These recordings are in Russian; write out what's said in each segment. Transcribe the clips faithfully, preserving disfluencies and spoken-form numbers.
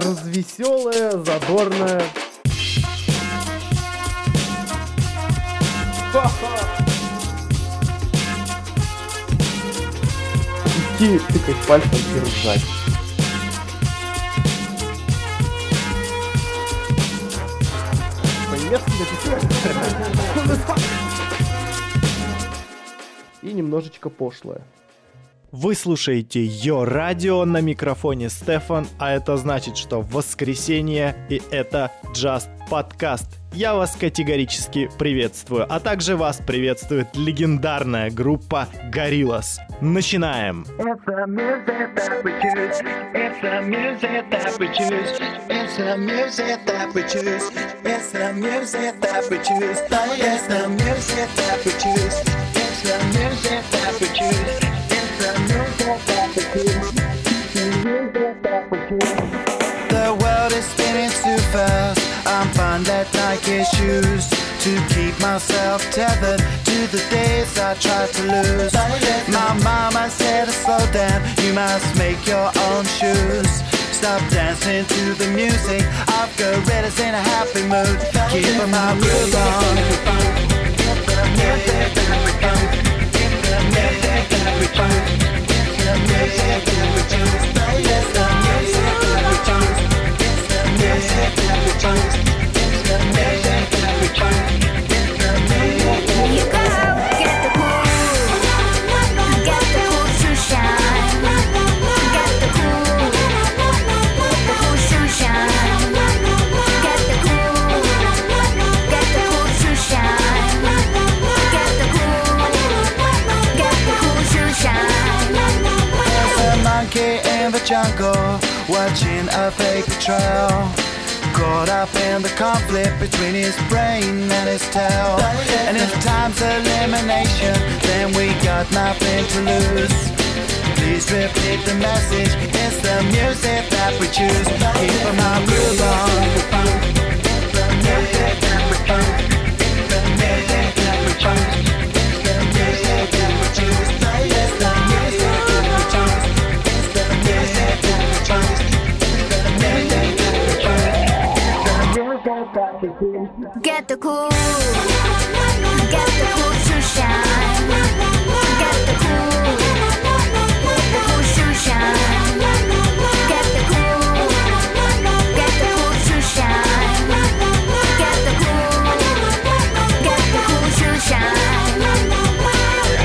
развеселая, задорная. Идти, тыкать пальцем и ржать. И немножечко пошлое. Вы слушаете Yo Radio, на микрофоне Стефан, а это значит, что воскресенье, и это Just Podcast. Я вас категорически приветствую, а также вас приветствует легендарная группа Gorillaz. Начинаем! The world is spinning too fast. I'm fine at Nike shoes to keep myself tethered to the days I tried to lose. My mama said to slow down, you must make your own shoes. Stop dancing to the music, I've got Gorillaz in a happy mood. Keep my groove on. Get the music that we found. Get the music that we found. Jungle, watching a fake betrayal, caught up in the conflict between his brain and his tail. And if time's elimination, then we got nothing to lose. Please repeat the message, it's the music that we choose. Keep our groove on. It's the music that we found. It's the music that we found. It's the music that we choose. It's the music that we choose. Get the cool, get the cool to shine. Get the cool, the cool to shine. Get the cool, get the cool to shine. Get the cool, get the cool to shine.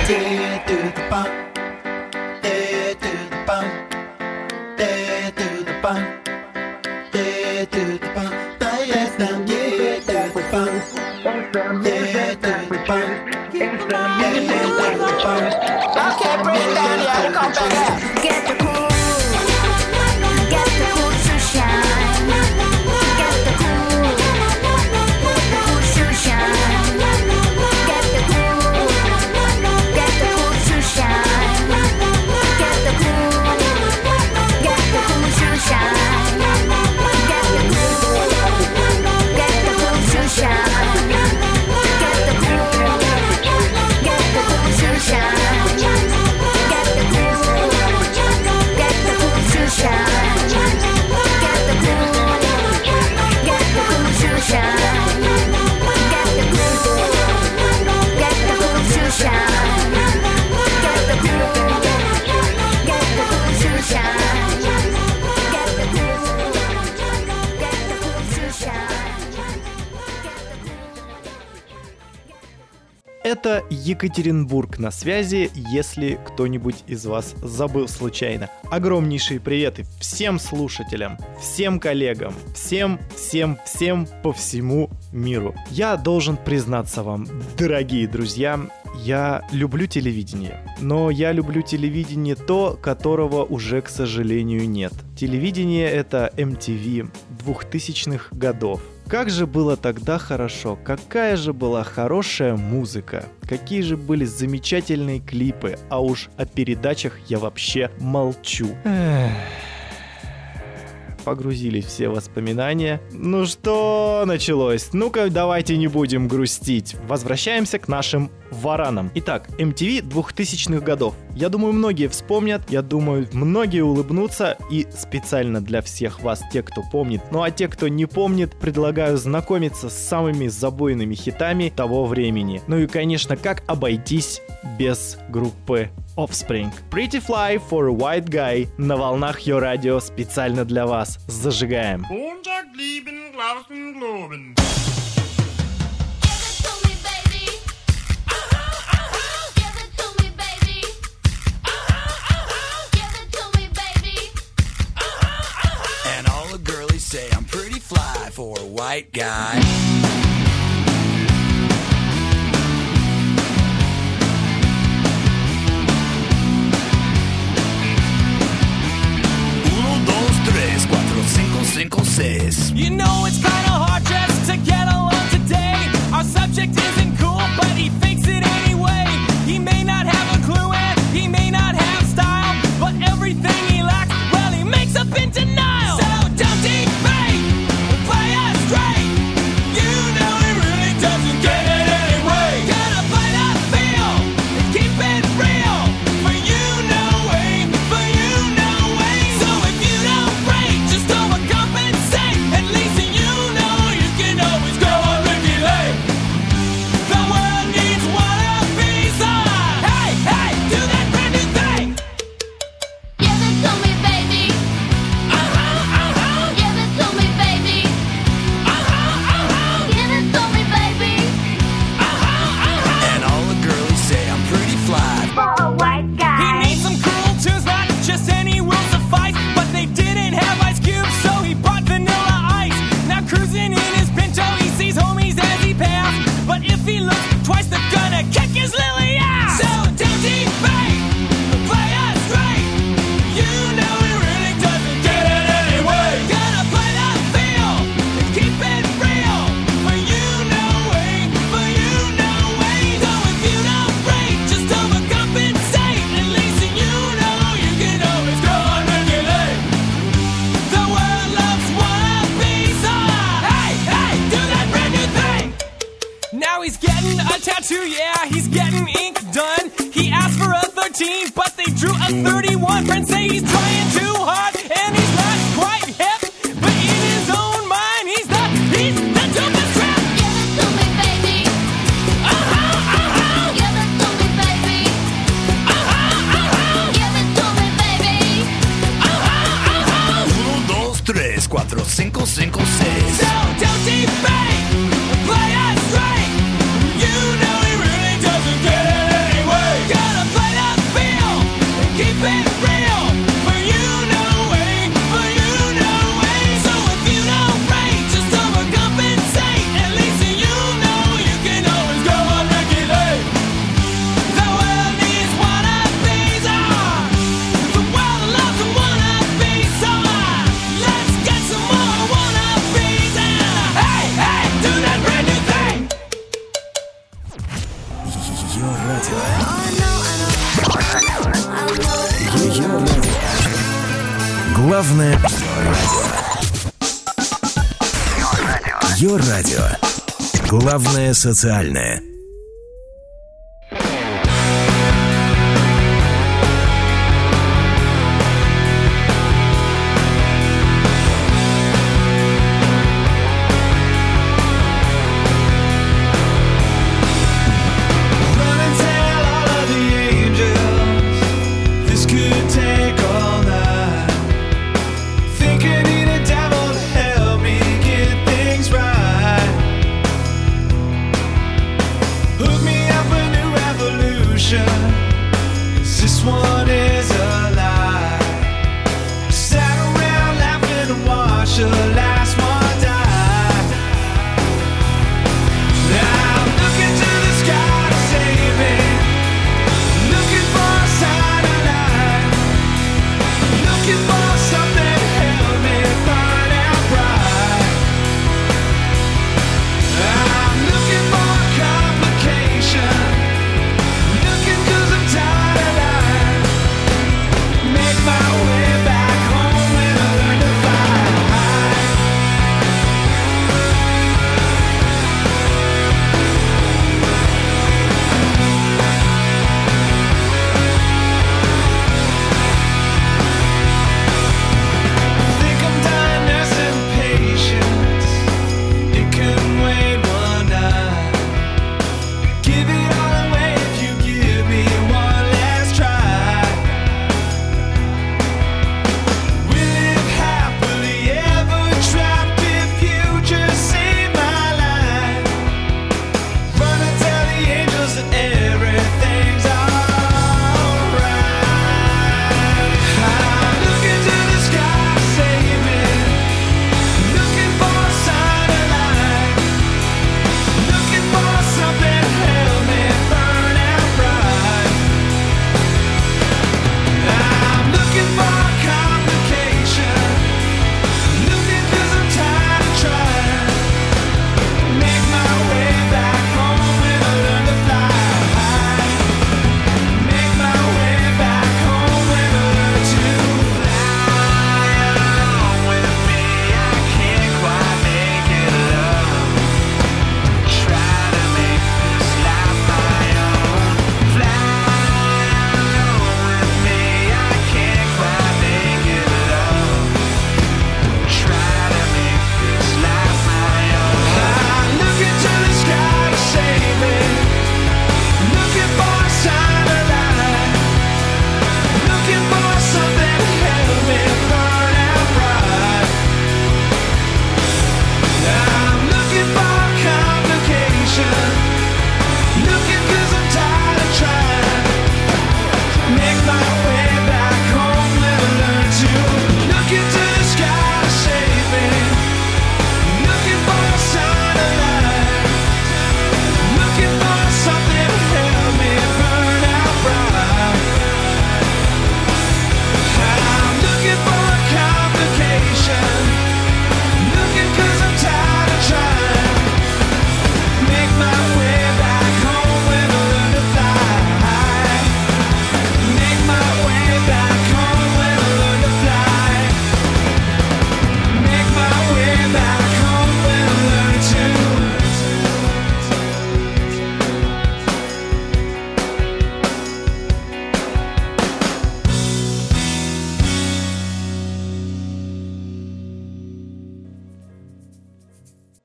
Dare to the bump, dare to the bump, dare to the bump. Get the cool, get the cool to shine. Get the cool, the cool to shine. Get the cool, get the cool to shine. Get the cool, get the cool to shine. Get the cool, get the cool to shine. Get the cool, get the cool to shine. Это Екатеринбург на связи, если кто-нибудь из вас забыл случайно. Огромнейшие приветы всем слушателям, всем коллегам, всем, всем, всем по всему миру. Я должен признаться вам, дорогие друзья, я люблю телевидение, но я люблю телевидение то, которого уже, к сожалению, нет. Телевидение — это эм ти ви двухтысячных годов. Как же было тогда хорошо, какая же была хорошая музыка, какие же были замечательные клипы, а уж о передачах я вообще молчу. погрузились все воспоминания. Ну что началось? Ну-ка, давайте не будем грустить. Возвращаемся к нашим варанам. Итак, эм ти ви двухтысячных годов. Я думаю, многие вспомнят, я думаю, многие улыбнутся. И специально для всех вас, те, кто помнит. Ну а те, кто не помнит, предлагаю знакомиться с самыми забойными хитами того времени. Ну и, конечно, как обойтись без группы Offspring. Pretty Fly for a White Guy на волнах Yo Radio специально для вас. Зажигаем. And all the girlies say I'm pretty fly for a white guy. You know it's kind of hard just to get along today. Our subject isn't cool, but he thinks it anyway. He may not have a clue and he may not have style, but everything he lacks, well, he makes up in denial. So don't debate, play us straight. You know he really doesn't get it anyway. Gotta play that field and keep it real. For you no way, for you no way. So if you don't break, just don't. Главное радио. Йо Радио. Главное социальное. Make my way back home in a nine to five.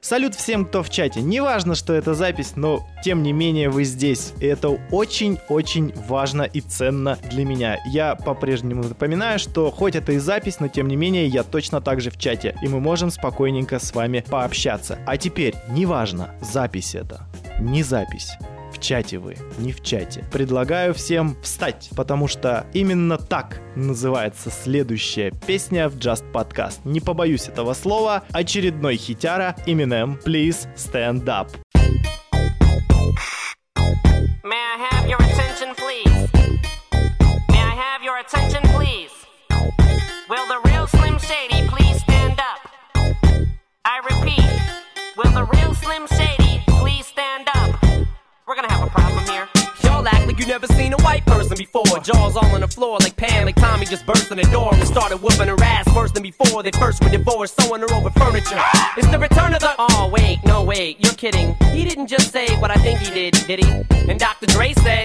Салют всем, кто в чате. Неважно, что это запись, но тем не менее вы здесь. И это очень-очень важно и ценно для меня. Я по-прежнему напоминаю, что хоть это и запись, но тем не менее я точно так же в чате. И мы можем спокойненько с вами пообщаться. А теперь, неважно, запись это, не запись. В чате вы, не в чате. Предлагаю всем встать, потому что именно так называется следующая песня в Just Podcast. Не побоюсь этого слова. Очередной хитяра Eminem, Please Stand Up. May I have your attention, please? May I have your attention, please? Will the real Slim Shady please stand up? I repeat, will the real Slim Shady please stand up? We're gonna have a problem here. Y'all act like you never seen a white person before. Jaws all on the floor like Pam, like Tommy just burst in the door and started whooping her ass worse than before. They first were divorced, sewing her over furniture. It's the return of the... Oh, wait, no, wait, you're kidding. He didn't just say what I think he did, did he? And Doctor Dre said...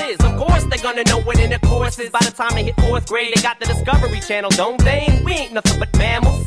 is. Of course they're gonna know what intercourse is. By the time they hit fourth grade, they got the Discovery Channel, don't they? We ain't nothing but mammals.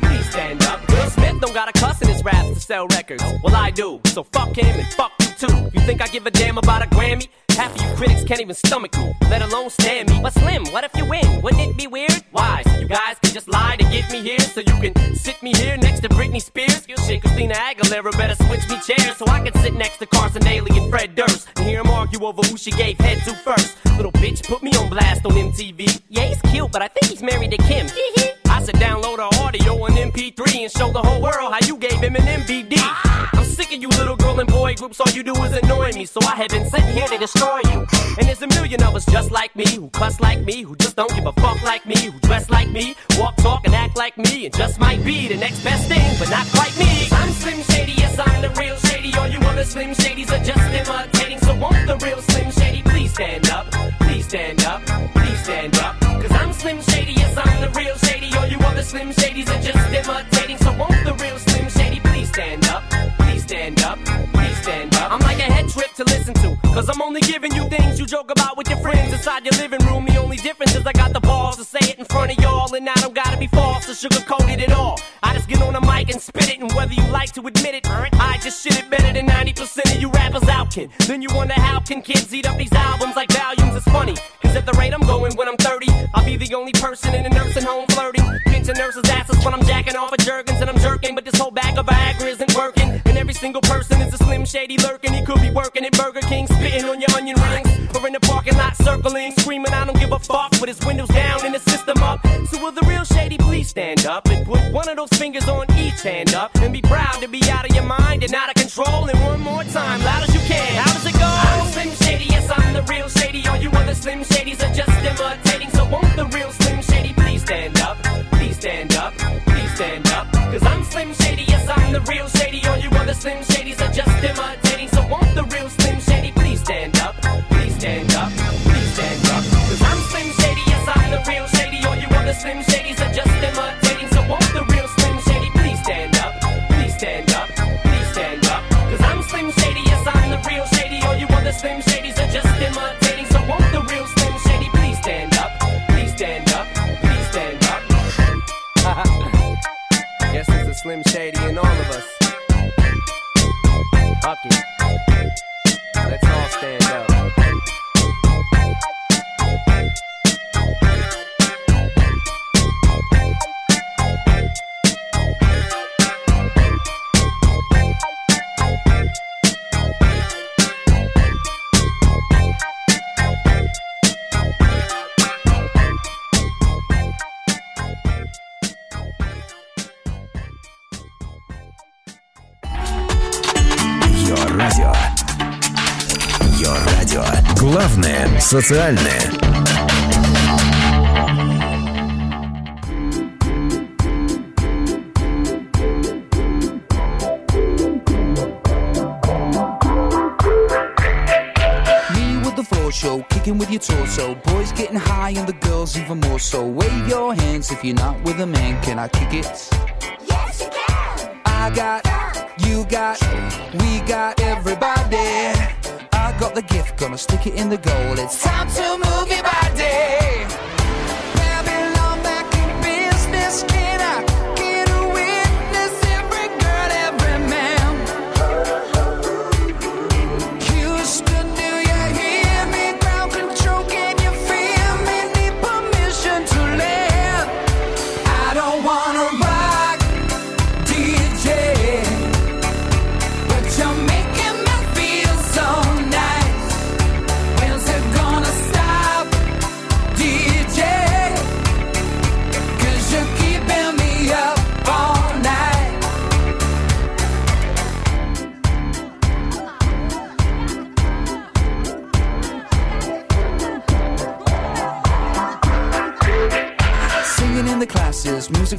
please stand up. Will Smith don't got a cuss in his raps to sell records. Well, I do, so fuck him and fuck you too. You think I give a damn about a Grammy? Half of you critics can't even stomach me, let alone stand me. But Slim, what if you win? Wouldn't it be weird? Why? So you guys can just lie to get me here, so you can sit me here next to Britney Spears. Shit, Christina Aguilera better switch me chairs, so I can sit next to Carson Daly and Fred Durst and hear him argue over who she gave head to first. Little bitch put me on blast on M T V. Yeah, he's cute, but I think he's married to Kim. I should download her audio on M P three and show the whole world how you gave him an M V D. I'm sick of you little girl and boy groups, all you do is annoy me, so I have been sent here to destroy you. And there's a million of us just like me, who cuss like me, who just don't give a fuck like me, who dress like me, walk, talk, and act like me, and just might be the next best thing, but not quite me. I'm Slim Shady, yes, I'm the real Shady. All you other Slim Shadys are just imitating. So won't the real Slim Shady please stand up? Please stand up, please stand up. Cause I'm Slim Shady, yes, I'm the real Shady. All you other Slim Shadys are just imitating. So won't the real Slim Shady please stand up? Please stand up, please stand up. I'm like a head trip to listen to, cause I'm only giving you things you joke about with your friends inside your living room. The only difference is I got the balls to say it in front of y'all, and I don't gotta be false or sugarcoated at all. I just get on the mic and spit it, and whether you like to admit it, I just shit it better than ninety percent of you rappers out, kid. Then you wonder how can kids eat up these albums like volumes. It's funny, cause at the rate I'm going when I'm thirty, I'll be the only person in a nursing home flirting. Pinching nurses' asses when I'm jacking off of Jergens, and I'm jerking, but this whole bag of Viagra isn't working. And every single person is a Slim Shady lurking. He could be working at Burger King, spitting on your onion rings, or in the parking lot circling, screaming I don't give a fuck, with his windows down and his system up. So will the real Shady please stand up and put one of those fingers on each hand up, and be proud to be out of your mind and out of control. And one more time, loud as you can, how does it go? I'm Slim Shady, yes, I'm the real Shady. All you other Slim Shadys are just imitating. So won't the real Slim Shady please stand up? Please stand up, please stand up. Cause I'm Slim Shady, yes, I'm the real Shady. All you other Slim Shadys are just imitating. So won't the real Slim Shady please stand up? Please stand up, please stand up. Cause I'm Slim Shady, yes, I'm the real Shady. All you other Slim Shadys are just imitating. So won't the real Slim Shady please stand up? Please stand up, please stand up. Cause I'm Slim Shady, yes, I'm the real Shady. All you other Slim Shadys are just imitating. So won't the real Slim Shady please stand up? Please stand up, please stand up. Yes, it's a Slim Shady in all of us. Okay. Let's all stand up. Йо-радио. Йо-радио. Главное социальное. Kicking with your torso, boys getting high and the girls even more so. Wave your hands if you're not with a man. Can I kick it? Yes, you can. I got, you got, we got everybody. I got the gift, gonna stick it in the goal. It's time to move your body. Babylon back in business. Can I get a witness? Every girl, every man. Houston, New York. Music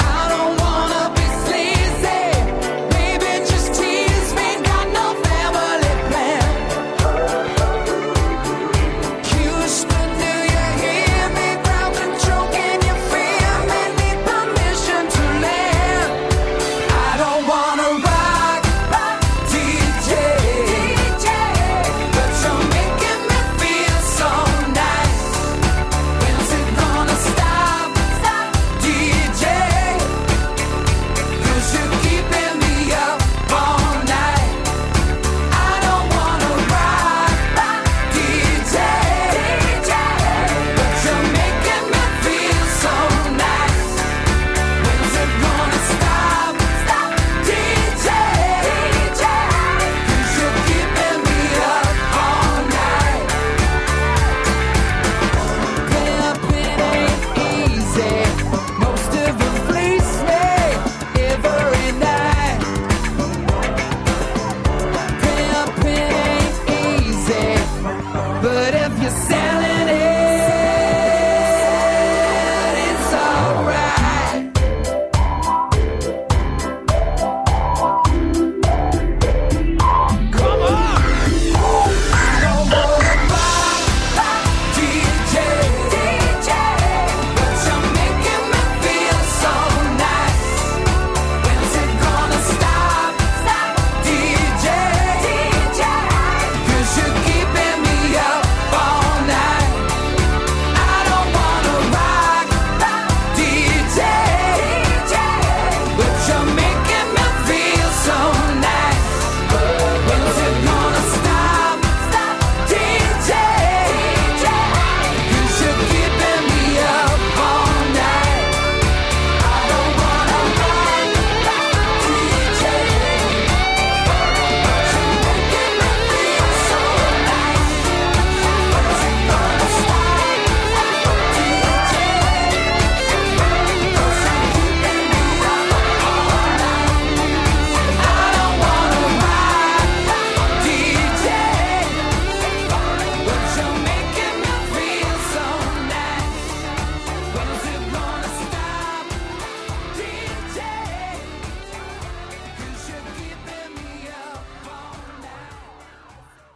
I don't wanna be sleazy. Baby, just tease me. Got no family plan. Houston, New York.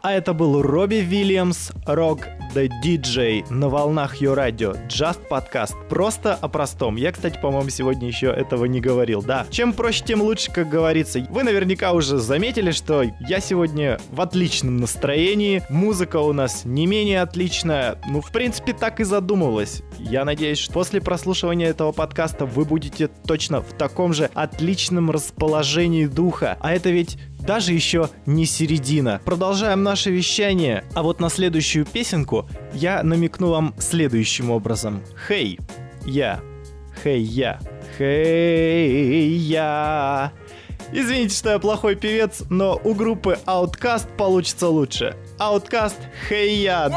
Это был Робби Вильямс, Rock the ди джей на волнах Yo Radio, Just Podcast. Просто о простом. Я, кстати, по-моему, сегодня еще этого не говорил, да. Чем проще, тем лучше, как говорится. Вы наверняка уже заметили, что я сегодня в отличном настроении. Музыка у нас не менее отличная. Ну, в принципе, так и задумывалось. Я надеюсь, что после прослушивания этого подкаста вы будете точно в таком же отличном расположении духа. А это ведь... даже еще не середина. Продолжаем наше вещание. А вот на следующую песенку я намекну вам следующим образом. Хей, я, хей, я, хей, я, Извините, что я плохой певец, но у группы OutKast получится лучше. OutKast, Hey Ya.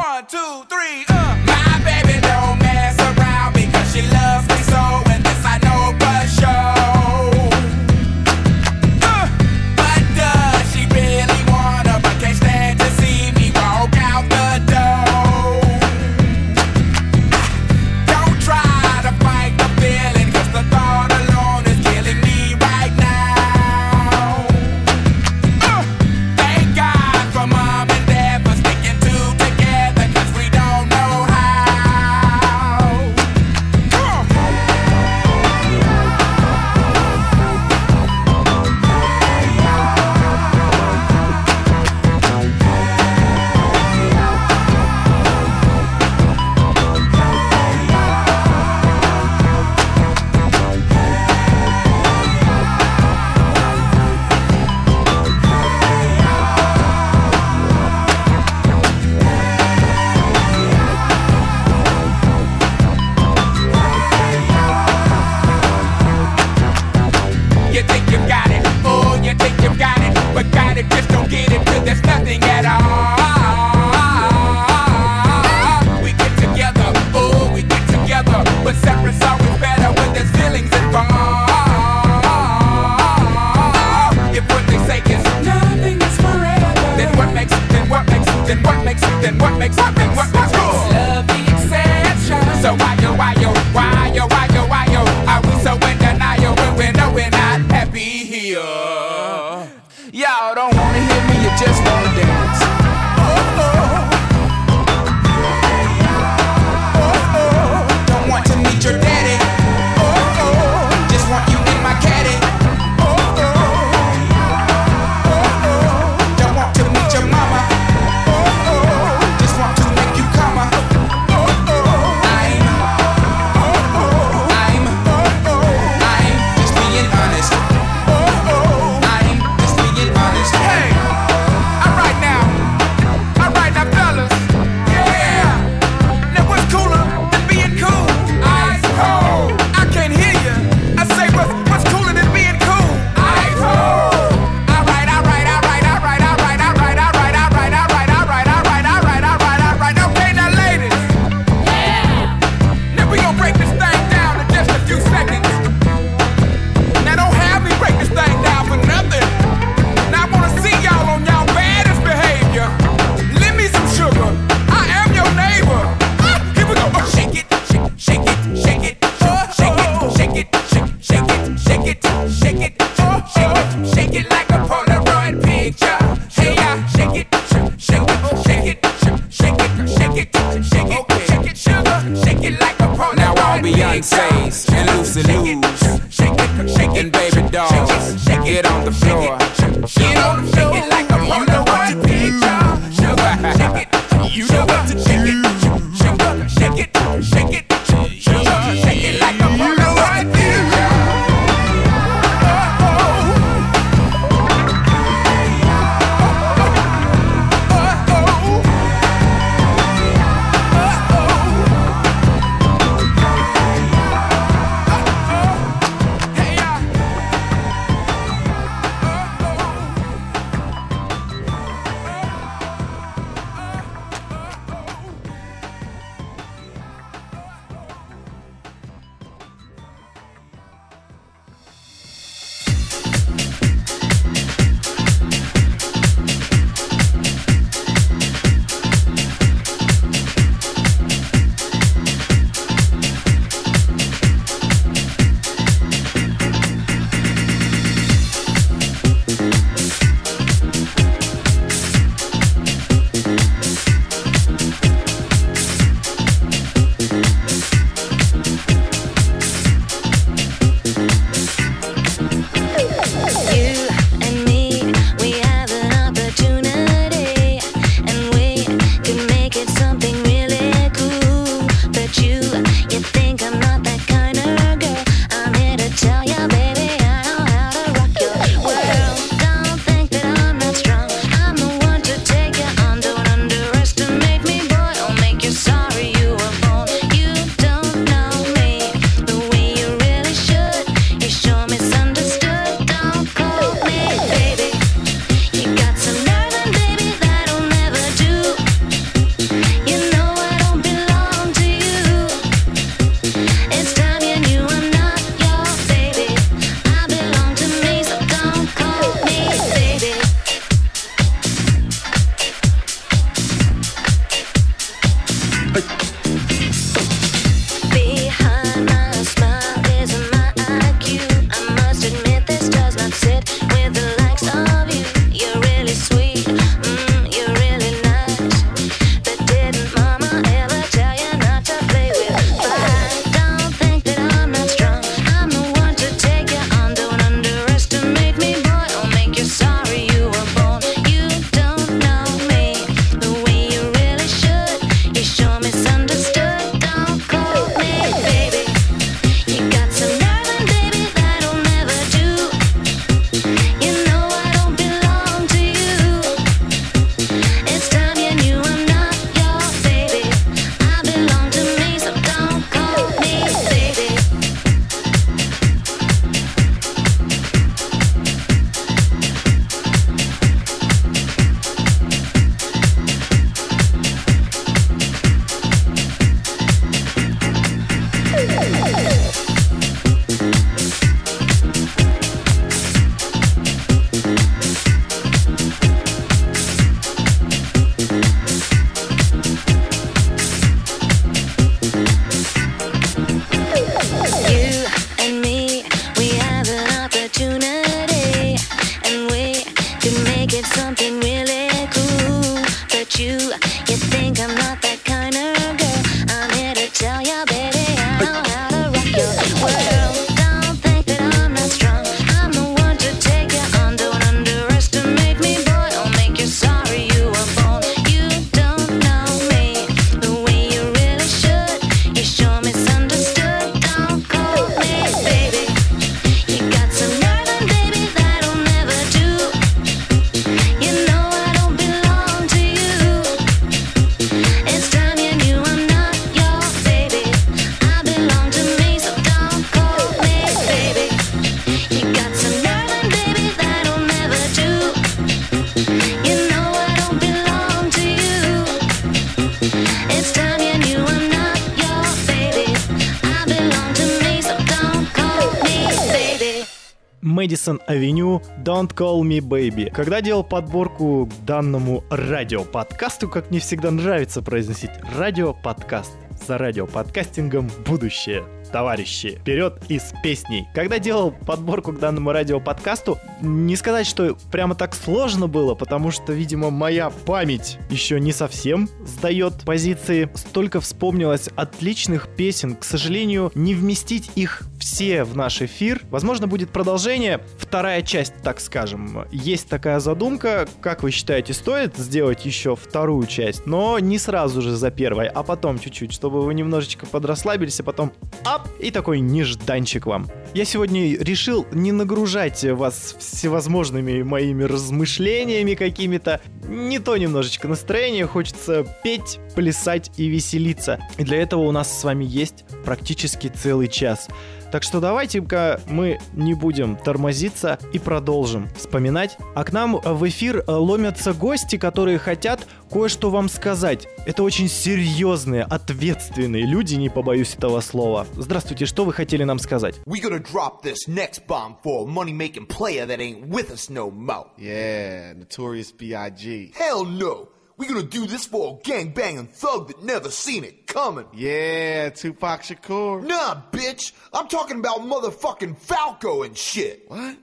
Мэдисон-авеню, Don't Call Me Baby. Когда делал подборку к данному радиоподкасту, как мне всегда нравится произносить, радиоподкаст. За радиоподкастингом будущее, товарищи. Вперед и с песней. Когда делал подборку к данному радиоподкасту, не сказать, что прямо так сложно было, потому что, видимо, моя память еще не совсем сдает позиции. Столько вспомнилось отличных песен. К сожалению, не вместить их все в наш эфир. Возможно, будет продолжение. Вторая часть, так скажем. Есть такая задумка. Как вы считаете, стоит сделать еще вторую часть? Но не сразу же за первой, а потом чуть-чуть, чтобы вы немножечко подрасслабились, а потом ап! И такой нежданчик вам. Я сегодня решил не нагружать вас всевозможными моими размышлениями какими-то. Не то немножечко настроение, хочется петь, плясать и веселиться. И для этого у нас с вами есть практически целый час. Так что давайте-ка мы не будем тормозиться и продолжим вспоминать. А к нам в эфир ломятся гости, которые хотят кое-что вам сказать. Это очень серьезные, ответственные люди, не побоюсь этого слова. Здравствуйте, что вы хотели нам сказать? We're gonna drop this next bomb for a money-making player that ain't with us no more. Yeah, Notorious би ай джи. Hell no! We're gonna do this for a gang-banging thug that never seen it coming. Yeah, Tupac Shakur. Nah, bitch. I'm talking about motherfucking Falco and shit. What?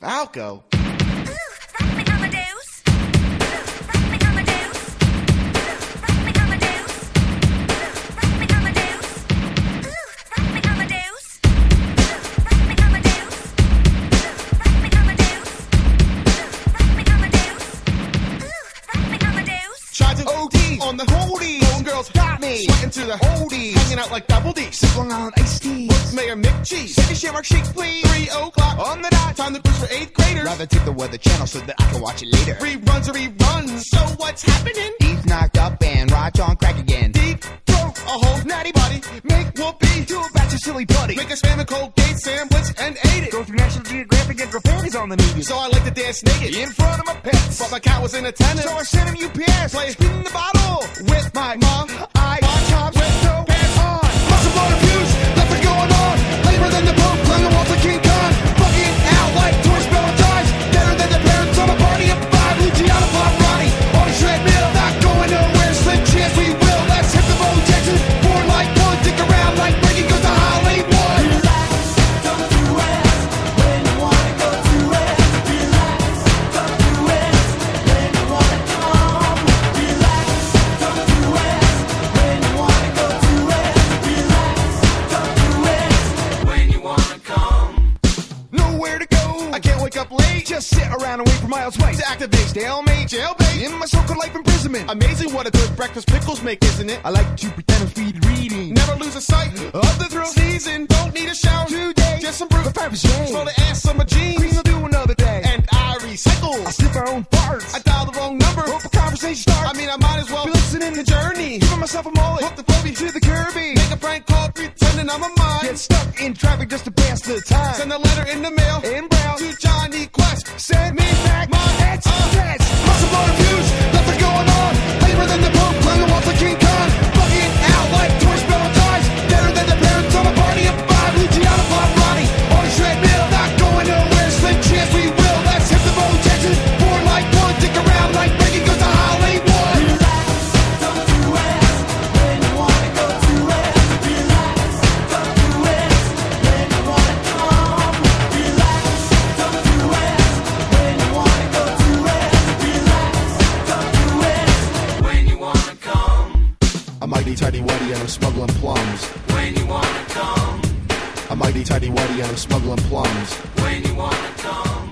Falco? Ooh, fuck me on the deuce. Ooh, fuck me on the deuce. Ooh, fuck me on the deuce. Ooh, fuck me on the deuce. Ooh, fuck me on the deuce. Ooh, fuck me on the deuce. Ooh, fuck me on the deuce. Ooh, fuck me on the deuce. Ooh, fuck me on the deuce. Charging O D on the holy. Home girls got me. Sweating to the holdies. Hanging out like double D. Sip Long Island iced teas. What's Mayor Mick Cheese? Take a shamrock shake, please. Three o'clock on the dot. Time to push for eighth graders. Rather take the weather channel so that I can watch it later. Reruns are reruns. So what's happening? Deep knocked up and Rod's on crack again. Deep throat, a whole natty body. Make whoopee. Do a batch of silly buddy. Make a spam and cold gate sandwich and ate it. Go through National Geographic and throw panties on the news. So I like to dance naked in front of my pets. But my cat was in attendance. So I sent him U P S. Play spin the bottle with my mom. I got chops with no pants on. Muscle blown abuse, nothing going on. Later than the Pope, climbing the walls of King Kong. Fucking out like Torch Bell dies. Better than the parents on a party of five. Luciano Pavarotti on a treadmill. Not going nowhere, slim chance we will. Let's hit the road, Texas. Born like one, dick around like Brady goes to Hollywood. Relax, don't do it. When you wanna go to it. Relax, don't do it. When you wanna come home. Relax, don't do it. When you wanna go to it. Relax, don't do it. When you wanna come. Nowhere to go. I can't wake up late. Just sit around and wait for Miles White to activate. Stalemate, jailbait. In my circle life imprisonment. Amazing what a good breakfast pickles make, isn't it? I like to pretend I'm speed reading. Never lose a sight of the thrill season. Don't need a shower today. Just some brew. The five is Jane. Smell the ass on my jeans. Clean will do another day. And I recycle. I sniff our own farts. I dial the wrong number. Hope a conversation starts. I mean, I might as well be listening to Journey. Giving myself a mullet. Hook the phobia to the Kirby. Make a prank call pretending I'm a mime. Get stuck in traffic just to pass the time. Send a letter in the mail. In brown. To Johnny Quest, send me back my head's address. Muscle blown abuse, nothing going on. Later than the Pope, climb the walls of King Kong. Fucking out like Torch Bell ties. Better than the parents on a party of five. Luciano Pavarotti on a treadmill. Not going nowhere, slim chance we will. Let's hit the road, Texas. Born like one, dick around like Brady goes to Hollywood. I'm mighty tidy whitey and I'm smuggling plums. When you wanna come. I'm mighty tidy whitey and I'm smuggling plums. When you wanna come.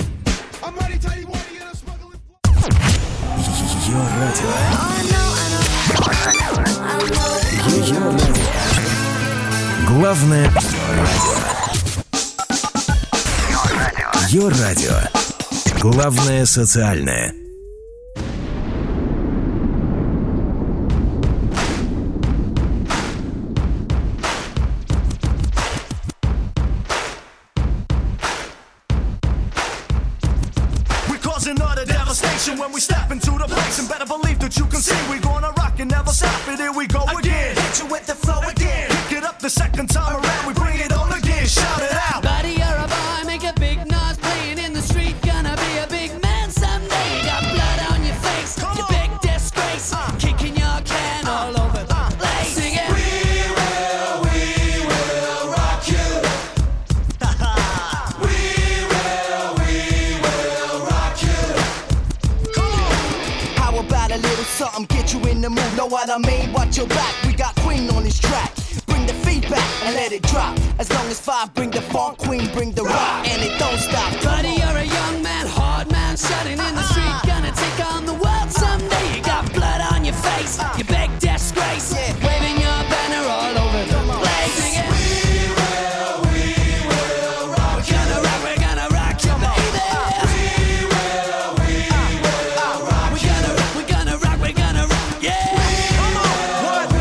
I'm mighty tidy whitey and I'm smuggling plums. Yo Radio. Oh, I know, I know. I know. Yo Radio. Главное радио. Yo Radio. Главное социальное. When we step into the place, and better believe that you can see we're gonna rock and never stop it. Here we go again, hit you with the flow again. Pick it up the second time around, we bring it on again. Shout it out, buddy, you're a boy, make a big noise, please. something, get you in the mood. Know what I mean? Watch your back. We got Queen on this track. Bring the feedback and let it drop. As long as five bring the funk, Queen bring the rock, and it don't stop. Buddy, you're a young man, hard man, shouting in the street. Gonna take on the world someday. You got blood on your face, you big disgrace. Waving your banner all over the place. We will, we will rock. We're gonna rock, we're gonna rock you, baby. We will, we will rock. We're gonna rock, we're gonna rock, we're gonna rock, yeah. Come on, we will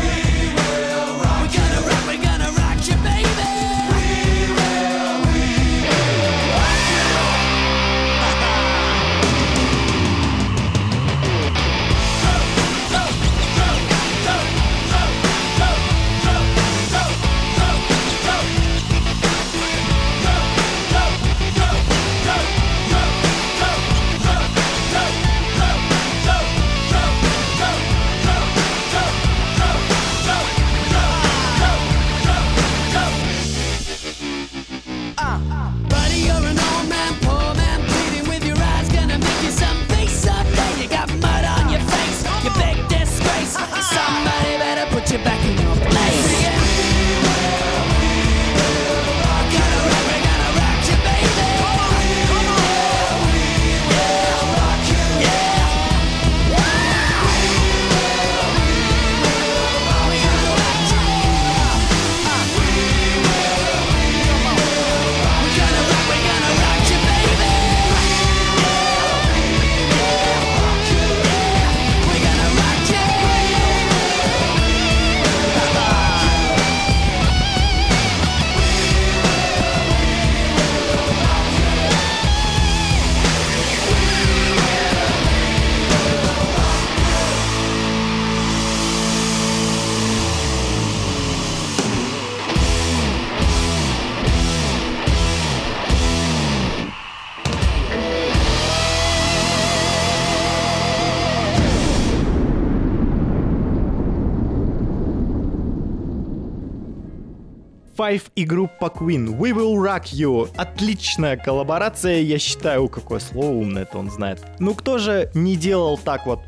rock. We're gonna rock, we're gonna rock you, baby. We will, we will Buddy, you're an old man, poor man, pleading with your eyes. Gonna make you some face someday. You got mud on your face, you big disgrace. Somebody better put you back in your place. Five и группа Queen. We Will Rock You. Отличная коллаборация, я считаю. О, какое слово умное, это он знает. Ну, кто же не делал так вот?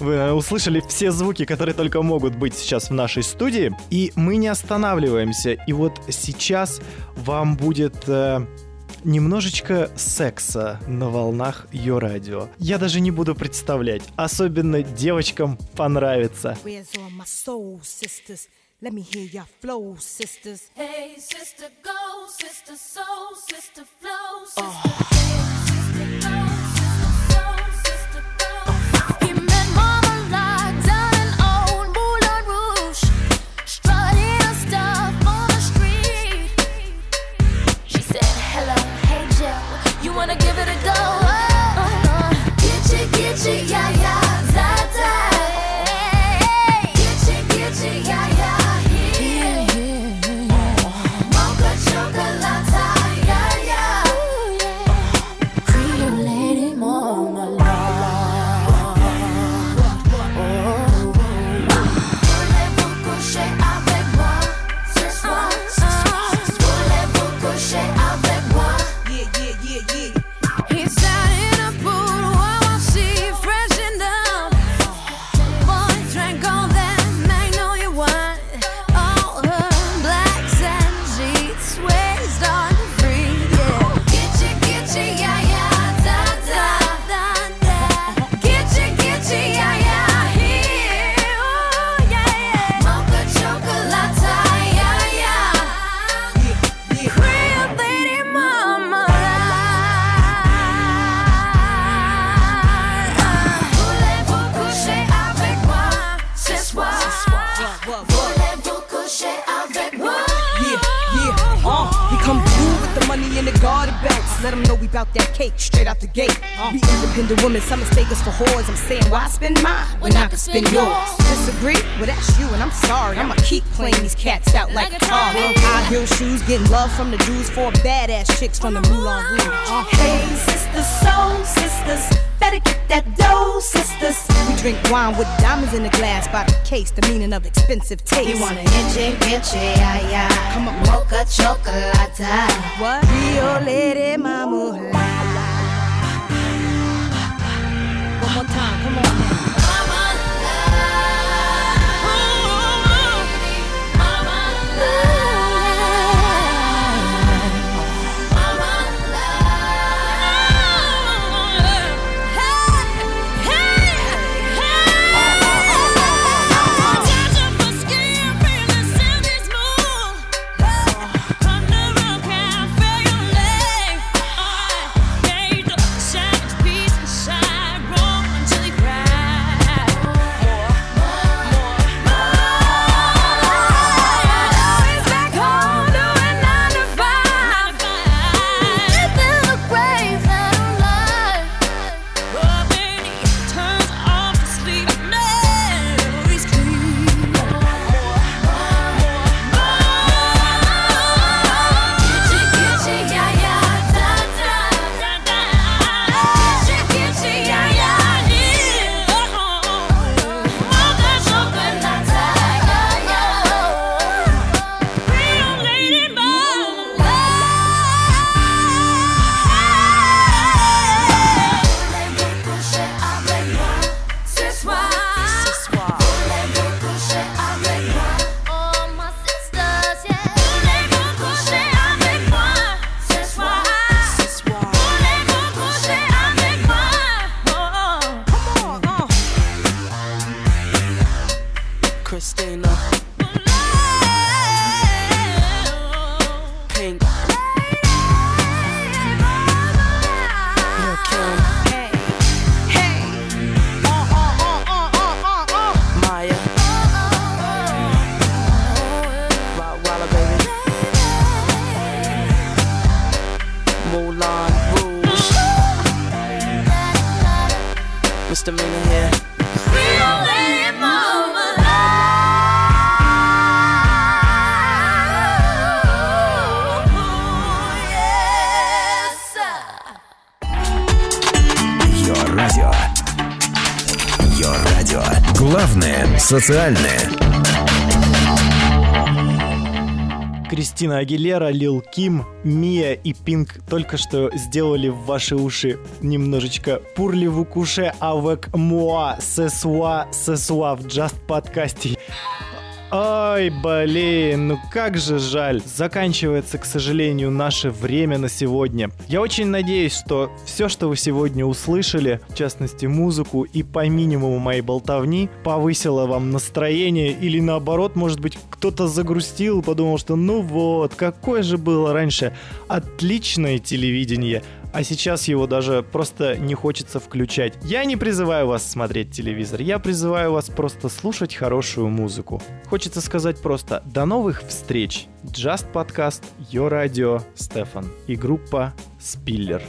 Вы услышали все звуки, которые только могут быть сейчас в нашей студии. И мы не останавливаемся. И вот сейчас вам будет... Э... немножечко секса на волнах Yo Radio. Я даже не буду представлять. Особенно девочкам понравится. Let me hear your flow, sisters. Hey, sister, go, sister, soul, sister, flow, sister. Oh. Wanna give it a go, oh, oh. Get you, get you, yeah, yeah, that, that. Get you, get you, yeah, yeah, here, yeah, yeah, yeah. Oh. Mocha chocolata, yeah, yeah, ooh, yeah. Pretty lady, mama, love, oh, voulez-vous coucher avec moi, ce soir, ce soir, voulez-vous coucher avec moi, yeah, yeah, yeah, yeah. Let them know we bout that cake, straight out the gate. uh. Be independent women, some mistake us for whores. I'm saying, why spend mine when, when I can spend yours? Disagree? Well, that's you, and I'm sorry. I'ma keep playing these cats out like, like a car. High heel shoes, getting love from the dudes. Four badass chicks from the Moulin Rouge. uh. Hey, sisters, soul sisters, better get that dough, sisters. We drink wine with diamonds in the glass by the case, the meaning of expensive taste. You wanna enche, enche, ay, ay. Come on, mocha chocolata. What? Rio lady, mama, la, la. one more time, come on. Christina, Pink, Lil' Kim, hey, hey, uh, uh, uh, uh, uh, uh, Maya, Rottweiler baby, Moulin Rouge, Mister Mina here. Главное социальное. Кристина Агилера, Лил Ким, Мия и Пинк только что сделали в ваши уши немножечко пурливу куше авек моа сесуа сесуа в Just подкасте. Ой, блин, ну как же жаль. Заканчивается, к сожалению, наше время на сегодня. Я очень надеюсь, что все, что вы сегодня услышали, в частности музыку и по минимуму моей болтовни, повысило вам настроение или наоборот, может быть, кто-то загрустил, подумал, что ну вот, какое же было раньше отличное телевидение. А сейчас его даже просто не хочется включать. Я не призываю вас смотреть телевизор, я призываю вас просто слушать хорошую музыку. Хочется сказать просто до новых встреч. Just Podcast, Yo Radio, Стефан и группа Spiller.